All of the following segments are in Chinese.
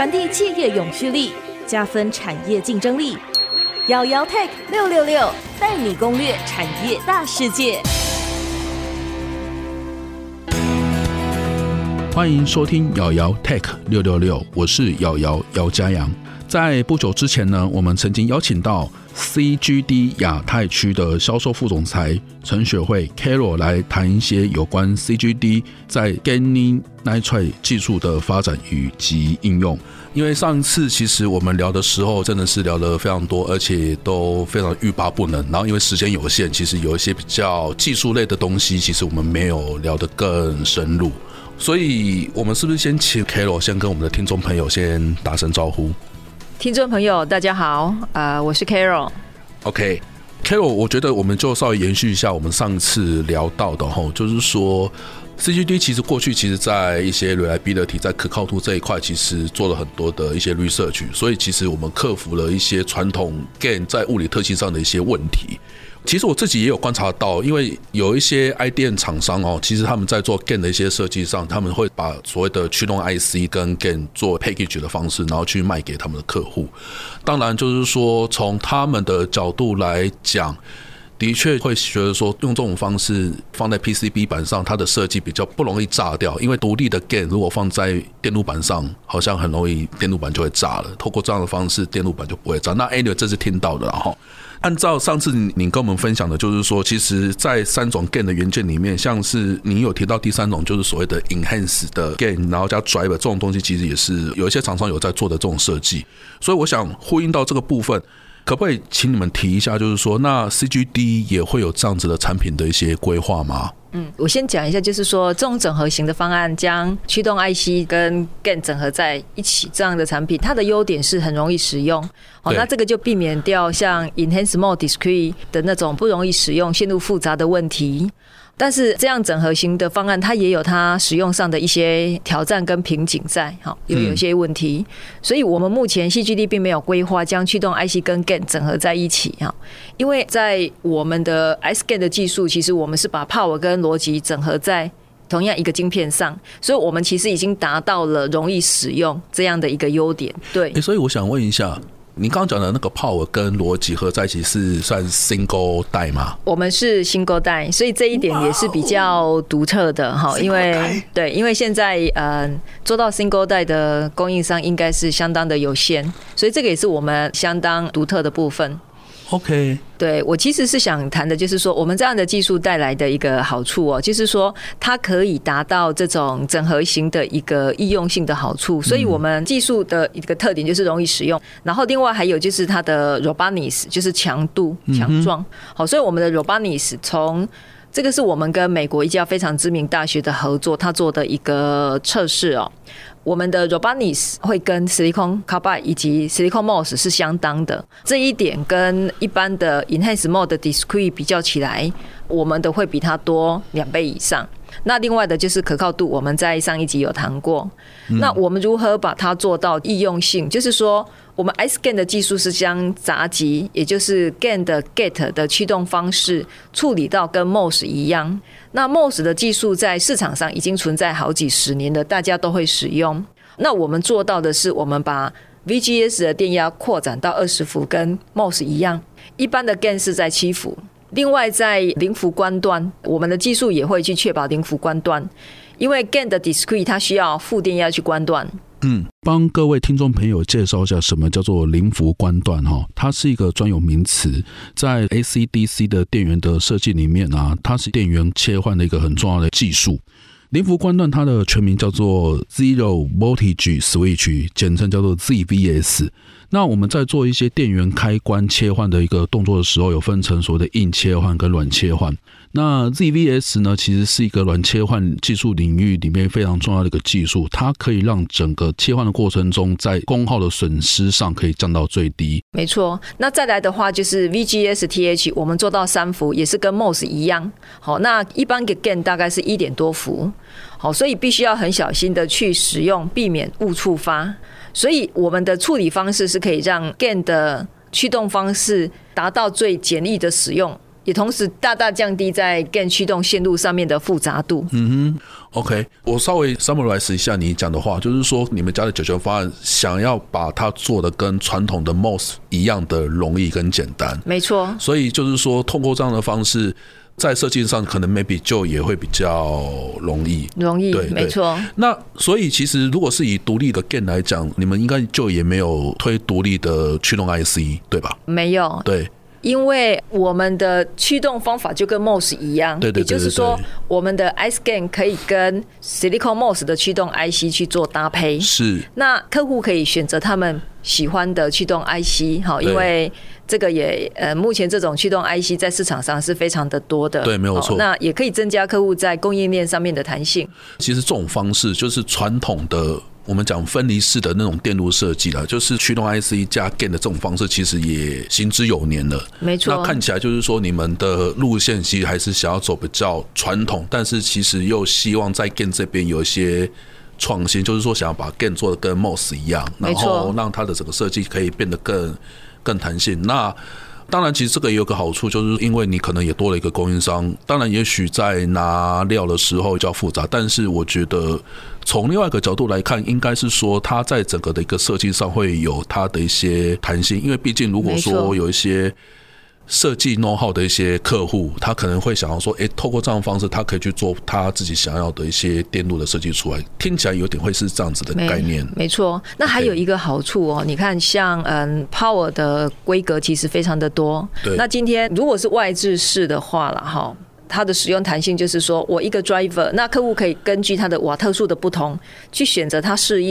传递企业永续力，加分产业竞争力。瑶瑶 Tech 666带你攻略产业大世界。欢迎收听瑶瑶 Tech 666，我是瑶瑶姚嘉阳。在不久之前呢，我们曾经邀请到 CGD 亚太区的销售副总裁陈雪慧 Carol 来谈一些有关 CGD 在 Gaining Nitrate 技术的发展以及应用。因为上次其实我们聊的时候真的是聊了非常多，而且都非常欲罢不能。然后因为时间有限，其实有一些比较技术类的东西，其实我们没有聊得更深入。所以我们是不是先请 Carol 先跟我们的听众朋友先打声招呼？听众朋友大家好，我是 Carol。 Carol， 我觉得我们就稍微延续一下我们上次聊到的，就是说 CGD 其实过去其实在一些 reliability 在可靠度这一块其实做了很多的一些 research， 所以其实我们克服了一些传统 GaN 在物理特性上的一些问题。其实我自己也有观察到，因为有一些 IDM 厂商其实他们在做 GaN 的一些设计上，他们会把所谓的驱动 IC 跟 GaN 做 package 的方式，然后去卖给他们的客户。当然就是说从他们的角度来讲，的确会觉得说用这种方式放在 PCB 板上，它的设计比较不容易炸掉，因为独立的 GaN 如果放在电路板上好像很容易电路板就会炸了，透过这样的方式电路板就不会炸。那 anyway 这是听到的啦齁。按照上次你跟我们分享的，就是说其实在三种 GaN 的元件里面，像是你有提到第三种就是所谓的 Enhance 的 GaN 然后加 Driver， 这种东西其实也是有一些厂商有在做的这种设计。所以我想呼应到这个部分，可不可以请你们提一下，就是说那 CGD 也会有这样子的产品的一些规划吗？我先讲一下，就是说这种整合型的方案将驱动 IC 跟 GaN 整合在一起，这样的产品它的优点是很容易使用，那这个就避免掉像 Enhanced Mode Discrete 的那种不容易使用、线路复杂的问题。但是这样整合型的方案它也有它使用上的一些挑战跟瓶颈在，有些问题，所以我们目前 CGD 并没有规划将驱动 IC 跟 GaN 整合在一起，因为在我们的 ISGAN 的技术，其实我们是把 Power 跟逻辑整合在同样一个晶片上，所以我们其实已经达到了容易使用这样的一个优点。对，所以我想问一下，您刚刚讲的那个 Power 跟逻辑合在一起是算 Single Die 吗？我们是 Single Die， 所以这一点也是比较独特的，因为现在做到 Single Die 的供应商应该是相当的有限，所以这个也是我们相当独特的部分。OK， 对，我其实是想谈的就是说我们这样的技术带来的一个好处就是说它可以达到这种整合型的一个易用性的好处，所以我们技术的一个特点就是容易使用，然后另外还有就是它的 robustness 就是强度、强壮。好，所以我们的 robustness 从这个是我们跟美国一家非常知名大学的合作，他做的一个测试我们的 robustness 会跟 Silicon Carbide 以及 Silicon MOS 是相当的，这一点跟一般的 Enhanced Mode Discrete 比较起来，我们的会比它多2倍以上。那另外的就是可靠度，我们在上一集有谈过，那我们如何把它做到易用性，就是说我们 ICeGaN 的技术是将杂集，也就是 GaN 的 Gate 的驱动方式处理到跟 MOS 一样。那 MOS 的技术在市场上已经存在好几十年了，大家都会使用。那我们做到的是，我们把 VGS 的电压扩展到20伏，跟 MOS 一样。一般的 GaN 是在7伏，另外在0伏关段，我们的技术也会去确保0伏关段，因为 GaN 的 Discrete 它需要负电压去关段。帮各位听众朋友介绍一下什么叫做0伏关段，它是一个专有名词，在 ACDC 的电源的设计里面它是电源切换的一个很重要的技术。零伏关段它的全名叫做 Zero Voltage Switch， 简称叫做 ZVS。 那我们在做一些电源开关切换的一个动作的时候，有分成所谓的硬切换跟软切换。那 ZVS 呢，其实是一个软切换技术领域里面非常重要的一个技术，它可以让整个切换的过程中在功耗的损失上可以降到最低。没错，那再来的话就是 VGS TH， 我们做到3伏，也是跟 MOS 一样。好，那一般的 GaN 大概是1.多伏。好，所以必须要很小心的去使用，避免误触发。所以我们的处理方式是可以让 GaN 的驱动方式达到最简易的使用，也同时大大降低在 GaN 驱动线路上面的复杂度。嗯哼 OK， 我稍微 summarize 一下你讲的话，就是说你们家的解决方案想要把它做的跟传统的 MOS 一样的容易跟简单。没错，所以就是说通过这样的方式在设计上可能 maybe 就也会比较容易，对，没错。那所以其实如果是以独立的 GaN 来讲，你们应该就也没有推独立的驱动 IC 对吧？没有，对，因为我们的驱动方法就跟 MOS 一样，对对对对对，也就是说我们的 ISGAN 可以跟 Silicon MOS 的驱动 IC 去做搭配，是，那客户可以选择他们喜欢的驱动 IC， 因为这个也目前这种驱动 IC 在市场上是非常的多的，对，没有错，那也可以增加客户在供应链上面的弹性。其实这种方式就是传统的我们讲分离式的那种电路设计啦，就是驱动 IC 加 GaN 的这种方式其实也行之有年了，没错。那看起来就是说你们的路线其实还是想要走比较传统，但是其实又希望在 GaN 这边有一些创新，就是说想要把 GaN 做的跟 MOS 一样，然后让它的整个设计可以变得更弹性。那当然其实这个也有个好处，就是因为你可能也多了一个供应商，当然也许在拿料的时候比较复杂，但是我觉得从另外一个角度来看，应该是说它在整个的一个设计上会有它的一些弹性，因为毕竟如果说有一些设计 know-how 的一些客户，他可能会想要说透过这样的方式他可以去做他自己想要的一些电路的设计出来，听起来有点会是这样子的概念。没错，那还有一个好处哦，你看像power 的规格其实非常的多，对，那今天如果是外置式的话啦，它的使用弹性就是说我一个 driver， 那客户可以根据它的瓦特数的不同去选择它适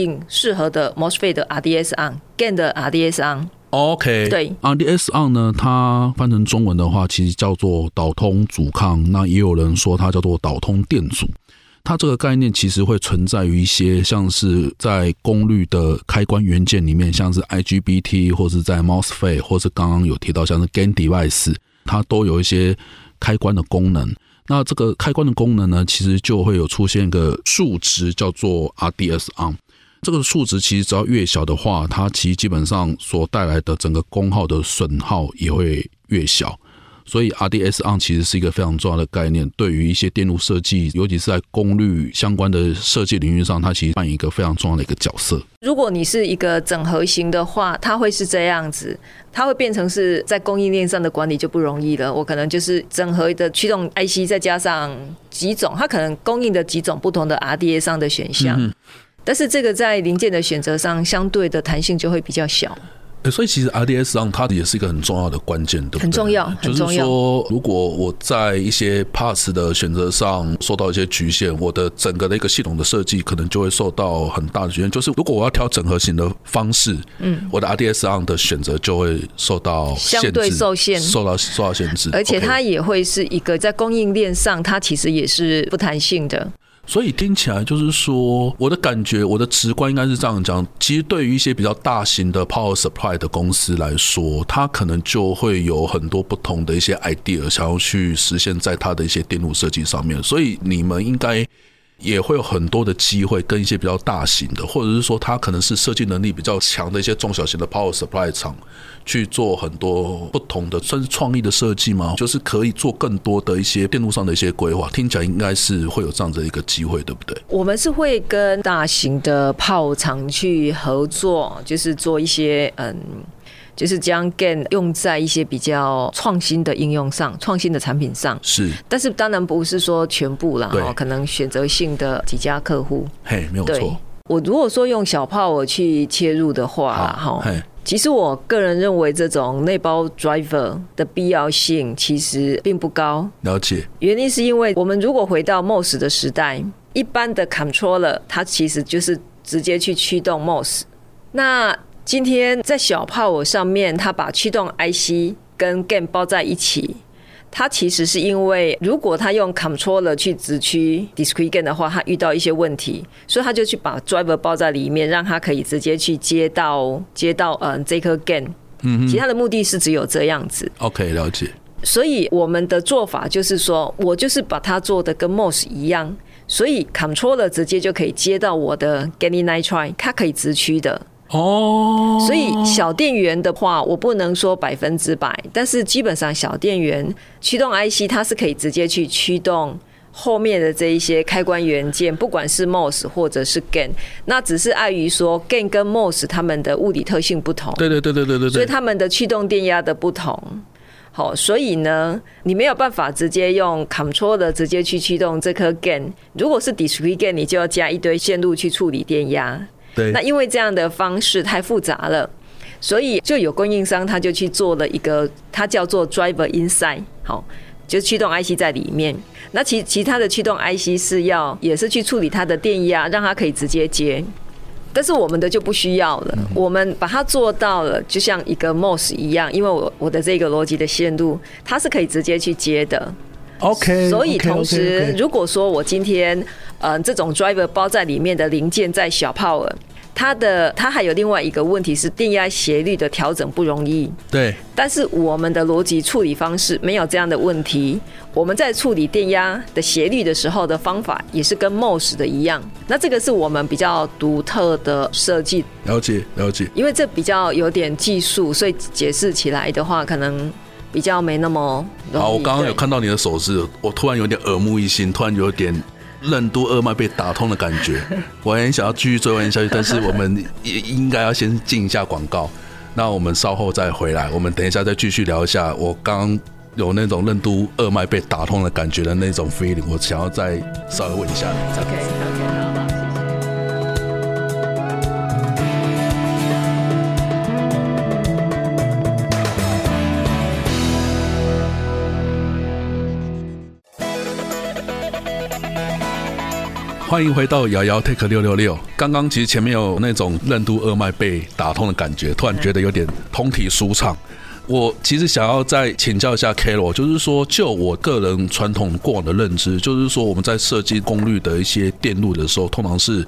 合的 MOSFET 的 RDS-ON GaN 的 RDS-ON。OK， 对 ，RDS-ON 呢，它翻成中文的话，其实叫做导通阻抗，那也有人说它叫做导通电阻。它这个概念其实会存在于一些像是在功率的开关元件里面，像是 IGBT 或是在 MOSFET， 或是刚刚有提到像是 GaN Device， 它都有一些开关的功能。那这个开关的功能呢，其实就会有出现一个数值叫做 RDS-ON。这个数值其实只要越小的话，它其实基本上所带来的整个功耗的损耗也会越小，所以 RDS-ON 其实是一个非常重要的概念，对于一些电路设计，尤其是在功率相关的设计领域上，它其实扮演一个非常重要的一个角色。如果你是一个整合型的话，它会是这样子，它会变成是在供应链上的管理就不容易了，我可能就是整合的驱动 IC 再加上几种，它可能供应的几种不同的 RDS 上的选项，但是这个在零件的选择上相对的弹性就会比较小，所以其实 RDS-ON 它也是一个很重要的关键，对不对？很重要，很重要。就是说如果我在一些 parts 的选择上受到一些局限，我的整个的一个系统的设计可能就会受到很大的局限，就是如果我要挑整合型的方式，我的 RDS-ON 的选择就会受到限制，相对受到限制，而且它也会是一个在供应链上它其实也是不弹性的。所以听起来就是说，我的感觉，我的直观应该是这样讲，其实对于一些比较大型的 power supply 的公司来说，它可能就会有很多不同的一些 idea 想要去实现在它的一些电路设计上面，所以你们应该也会有很多的机会跟一些比较大型的，或者是说它可能是设计能力比较强的一些中小型的 power supply 厂去做很多不同的算是创意的设计吗？就是可以做更多的一些电路上的一些规划，听起来应该是会有这样的一个机会，对不对？我们是会跟大型的 power 厂去合作，就是做一些就是将 GaN 用在一些比较创新的应用上，创新的产品上，是，但是当然不是说全部啦，可能选择性的几家客户。嘿，没有错。我如果说用小power去切入的话，其实我个人认为这种内包 driver 的必要性其实并不高。了解。原因是因为我们如果回到 MOS 的时代，一般的 controller 它其实就是直接去驱动 MOS， 那今天在小power上面，它把驱动 IC 跟 GaN 包在一起，它其实是因为如果它用 controller 去直驱 discrete GaN 的话，它遇到一些问题，所以它就去把 driver 包在里面，让它可以直接去接到这颗 GaN。其他的目的是只有这样子。OK， 了解。所以我们的做法就是说，我就是把它做的跟 MOS 一样，所以 controller 直接就可以接到我的 Gaining Nitrate， 它可以直驱的。哦，所以小电源的话，我不能说100%，但是基本上小电源驱动 IC 它是可以直接去驱动后面的这一些开关元件，不管是 MOS 或者是 GaN， 那只是碍于说 GaN 跟 MOS 它们的物理特性不同，对，所以它们的驱动电压的不同。好，所以呢，你没有办法直接用 controller 直接去驱动这颗 GaN， 如果是 discrete GaN， 你就要加一堆线路去处理电压。对，那因为这样的方式太复杂了，所以就有供应商他就去做了一个，它叫做 driver inside， 好，就是驱动 IC 在里面。那 其他的驱动 IC 是要也是去处理它的电压，让它可以直接接，但是我们的就不需要了，我们把它做到了，就像一个 MOS 一样，因为 我的这个逻辑的线路它是可以直接去接的。Okay, 所以同时 okay, 如果说我今天这种 driver 包在里面的零件在小 power， 它还有另外一个问题是电压斜率的调整不容易。对，但是我们的逻辑处理方式没有这样的问题，我们在处理电压的斜率的时候的方法也是跟 MOS 的一样，那这个是我们比较独特的设计。了解，因为这比较有点技术，所以解释起来的话可能比较没那么容易。好，我刚刚有看到你的手势，我突然有点耳目一新，突然有点任督二脉被打通的感觉。我很想要继续追问下去，但是我们也应该要先进一下广告，那我们稍后再回来，我们等一下再继续聊一下我刚刚有那种任督二脉被打通的感觉的那种 feeling， 我想要再稍微问一下。 OK， 好吧。欢迎回到瑶瑶 Tech 666。刚刚其实前面有那种任督二脉被打通的感觉，突然觉得有点通体舒畅。我其实想要再请教一下 Carol， 就是说就我个人传统过往的认知，就是说我们在设计功率的一些电路的时候，通常是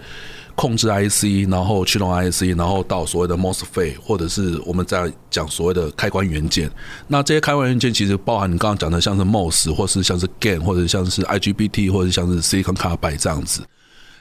控制 IC， 然后驱动 IC， 然后到所谓的 MOSFET， 或者是我们在讲所谓的开关元件。那这些开关元件其实包含你刚刚讲的像是 MOS， 或是像是 GaN， 或者像是 IGBT， 或者像是 Silicon Carbide 这样子。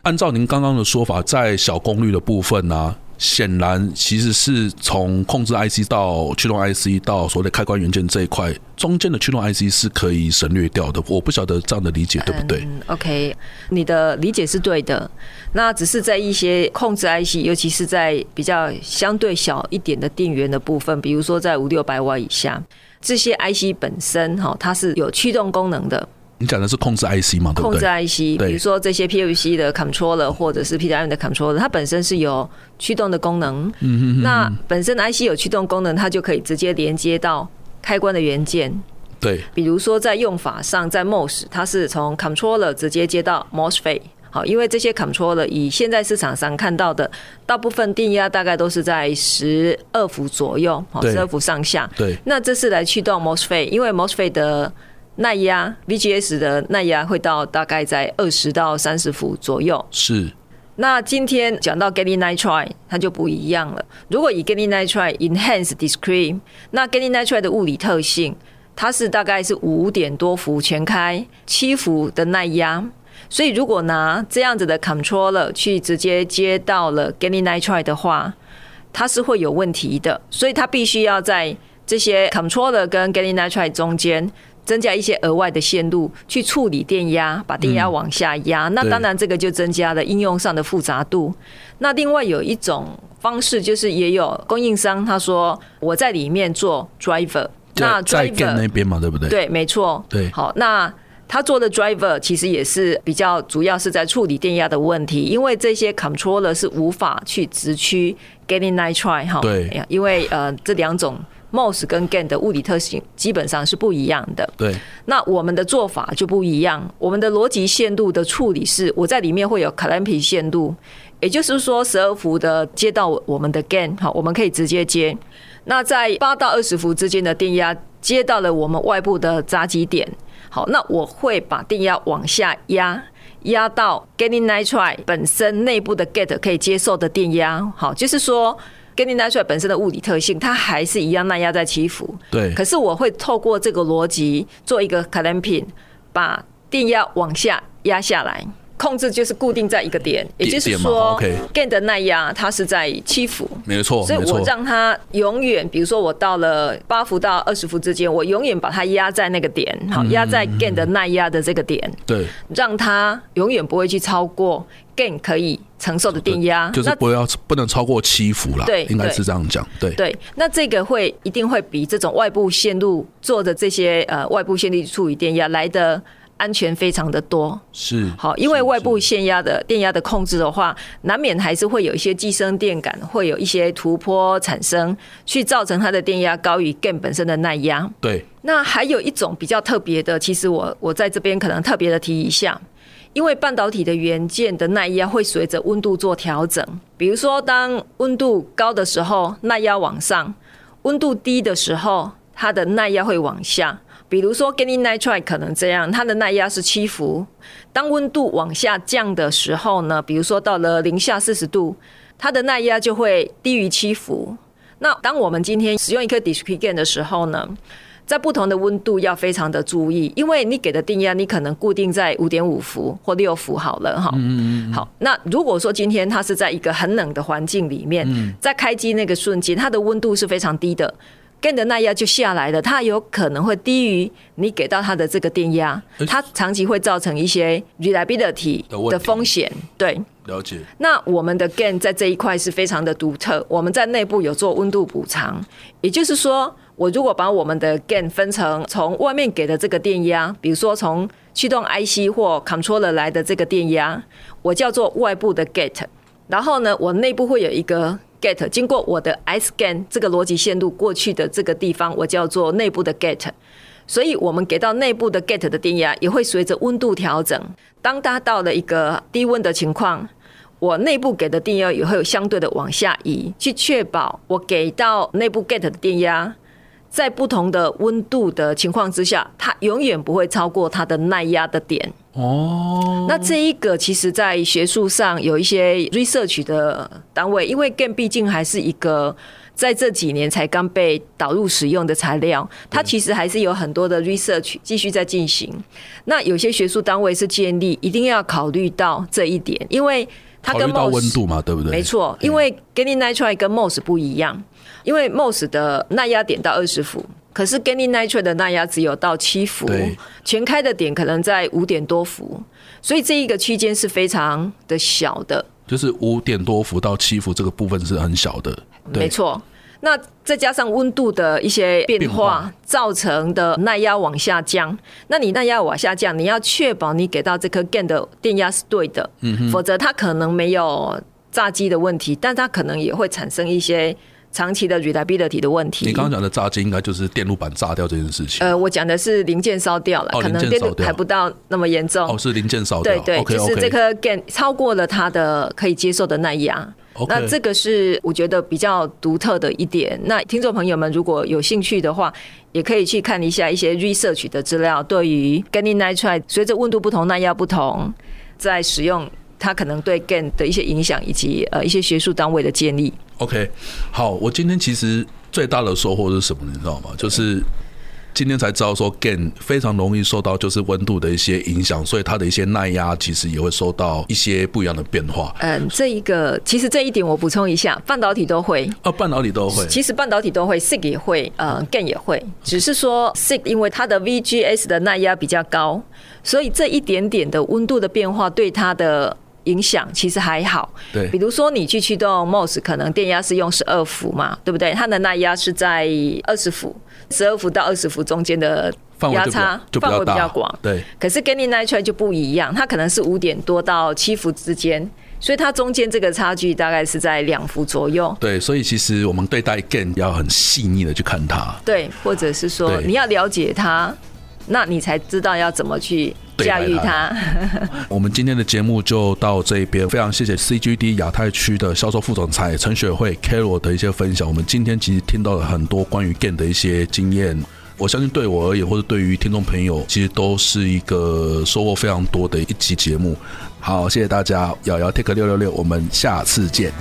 按照您刚刚的说法，在小功率的部分啊，显然其实是从控制 IC 到驱动 IC 到所谓的开关元件这一块，中间的驱动 IC 是可以省略掉的。我不晓得这样的理解对不对？OK， 你的理解是对的。那只是在一些控制 IC， 尤其是在比较相对小一点的电源的部分，比如说在500-600瓦以下，这些 IC 本身它是有驱动功能的。你讲的是控制 IC 嘛？对不对？控制 IC， 比如说这些 PUC 的 controller 或者是 PDIM 的 controller， 它本身是有驱动的功能。那本身 IC 有驱动功能，它就可以直接连接到开关的元件。对，比如说在用法上，在 MOS 它是从 controller 直接接到 MOSFET。好，因为这些 controller 以现在市场上看到的大部分电压大概都是在12伏左右，12伏上下。对，那这是来驱动 MOSFET， 因为 MOSFET 的耐压 VGS 的耐压会到大概在20-30伏左右。是。那今天讲到 Gaining Nitrate 它就不一样了。如果以 Gaining Nitrate Enhanced Discrete， 那 Gaining Nitrate 的物理特性，它是大概是5点多伏全开，7伏的耐压。所以如果拿这样子的 controller 去直接接到了 Gaining Nitrate 的话，它是会有问题的。所以它必须要在这些 controller 跟 Gaining Nitrate 中间增加一些额外的线路去处理电压，把电压往下压。那当然这个就增加了应用上的复杂度。那另外有一种方式，就是也有供应商他说我在里面做 driver， 那 driver 在 GaN 那边嘛，对不对？对，没错。对，好，那他做的 driver 其实也是比较主要是在处理电压的问题，因为这些 controller 是无法去直驱 Gaining Nitrate。 对，因为这两种MOS 跟 GaN 的物理特性基本上是不一样的。对，那我们的做法就不一样，我们的逻辑线路的处理是我在里面会有 clamping 线路，也就是说12伏的接到我们的 GaN， 我们可以直接接。那在8-20伏之间的电压接到了我们外部的闸极点，好，那我会把电压往下压，压到 Gaining Nitrate 本身内部的 gate 可以接受的电压。好，就是说Gaining Nitrate 本身的物理特性，它还是一样耐压在7伏。对。可是我会透过这个逻辑做一个 clamping， 把电压往下压下来。控制就是固定在一个点，也就是说 GaN 的耐压它是在7伏，没错，所以我让它永远，比如说我到了8伏到20伏之间，我永远把它压在那个点，好，压在 GaN 的耐压的这个点，对，让它永远不会去超过 GaN 可以承受的电压，就是不能超过7伏啦，对，应该是这样讲，对对。那这个会一定会比这种外部线路做的这些外部线路处理电压来的安全非常的多，是好，因为外部线压的电压的控制的话，难免还是会有一些寄生电感，会有一些突波产生，去造成它的电压高于 GaN 本身的耐压。对。那还有一种比较特别的，其实我在这边可能特别的提一下，因为半导体的元件的耐压会随着温度做调整，比如说当温度高的时候，耐压往上；温度低的时候，它的耐压会往下。比如说 Gaining Nitrate 可能这样，它的耐压是7伏，当温度往下降的时候呢，比如说到了零下40度，它的耐压就会低于7伏。那当我们今天使用一颗 Discrete GaN 的时候呢，在不同的温度要非常的注意，因为你给的电压你可能固定在 5.5 伏或6伏好了，好，那如果说今天它是在一个很冷的环境里面，在开机那个瞬间，它的温度是非常低的，GaN 的耐压就下来了，它有可能会低于你给到它的这个电压，它长期会造成一些 reliability 的风险。对，了解。那我们的 GaN 在这一块是非常的独特，我们在内部有做温度补偿，也就是说，我如果把我们的 GaN 分成从外面给的这个电压，比如说从驱动 IC 或 controller 来的这个电压，我叫做外部的 gate， 然后呢，我内部会有一个Gate， 经过我的 ISGAN 这个逻辑线路过去的这个地方，我叫做内部的 Gate， 所以我们给到内部的 Gate 的电压也会随着温度调整。当它到了一个低温的情况，我内部给的电压也会有相对的往下移，去确保我给到内部 Gate 的电压在不同的温度的情况之下，它永远不会超过它的耐压的点。哦，那这一个其实在学术上有一些 research 的单位，因为 GaN 毕竟还是一个在这几年才刚被导入使用的材料，它其实还是有很多的 research 继续在进行。那有些学术单位是建立一定要考虑到这一点，因为它跟 MOS 考虑到温度嘛，对不对？没错，因为 Gallium Nitride 跟 MOS 不一样，因为 MOS 的耐压点到20伏。可是 Gallium Nitride 的耐压只有到7伏，全开的点可能在5点多伏，所以这一个区间是非常的小的，就是5点多伏到7伏这个部分是很小的，没错。那再加上温度的一些变化造成的耐压往下降，那你耐压往下降，你要确保你给到这颗 GaN 的电压是对的，否则它可能没有炸机的问题，但它可能也会产生一些长期的 reliability 的问题。你刚刚讲的炸机应该就是电路板炸掉这件事情。我讲的是零件烧掉了，可能电路还不到那么严重。哦，是零件烧掉。对对， okay, okay， 就是这颗 GaN 超过了它的可以接受的耐压。Okay， 那这个是我觉得比较独特的一点。那听众朋友们如果有兴趣的话，也可以去看一下一些 research 的资料，对于 Gallium Nitride 随着温度不同、耐压不同，在使用它可能对 GaN 的一些影响，以及一些学术单位的建议。OK， 好，我今天其实最大的收获是什么，你知道吗？就是今天才知道说 GaN 非常容易受到就是温度的一些影响，所以它的一些耐压其实也会受到一些不一样的变化。这一个其实这一点我补充一下，半导体都会。哦，半导体都会。其实半导体都会 ，SiC 也会，GaN 也会，只是说 SiC 因为它的 VGS 的耐压比较高，所以这一点点的温度的变化对它的影响其实还好。对，比如说你去驱动 MOS， 可能电压是用12伏嘛，对不对？它的耐压是在20伏，12伏到20伏中间的压差范围比较广。对，可是 Gallium Nitride 就不一样，它可能是5点多到7伏之间。所以它中间这个差距大概是在2伏左右。对，所以其实我们对待 GaN 要很细腻的去看它。对，或者是说你要了解它，那你才知道要怎么去驾驭它。我们今天的节目就到这边，非常谢谢 CGD 亚太区的销售副总裁陈雪慧 Carol 的一些分享。我们今天其实听到了很多关于 GaN 的一些经验，我相信对我而言，或者对于听众朋友，其实都是一个收获非常多的一期节目。好，谢谢大家，瑶瑶 Take 666，我们下次见。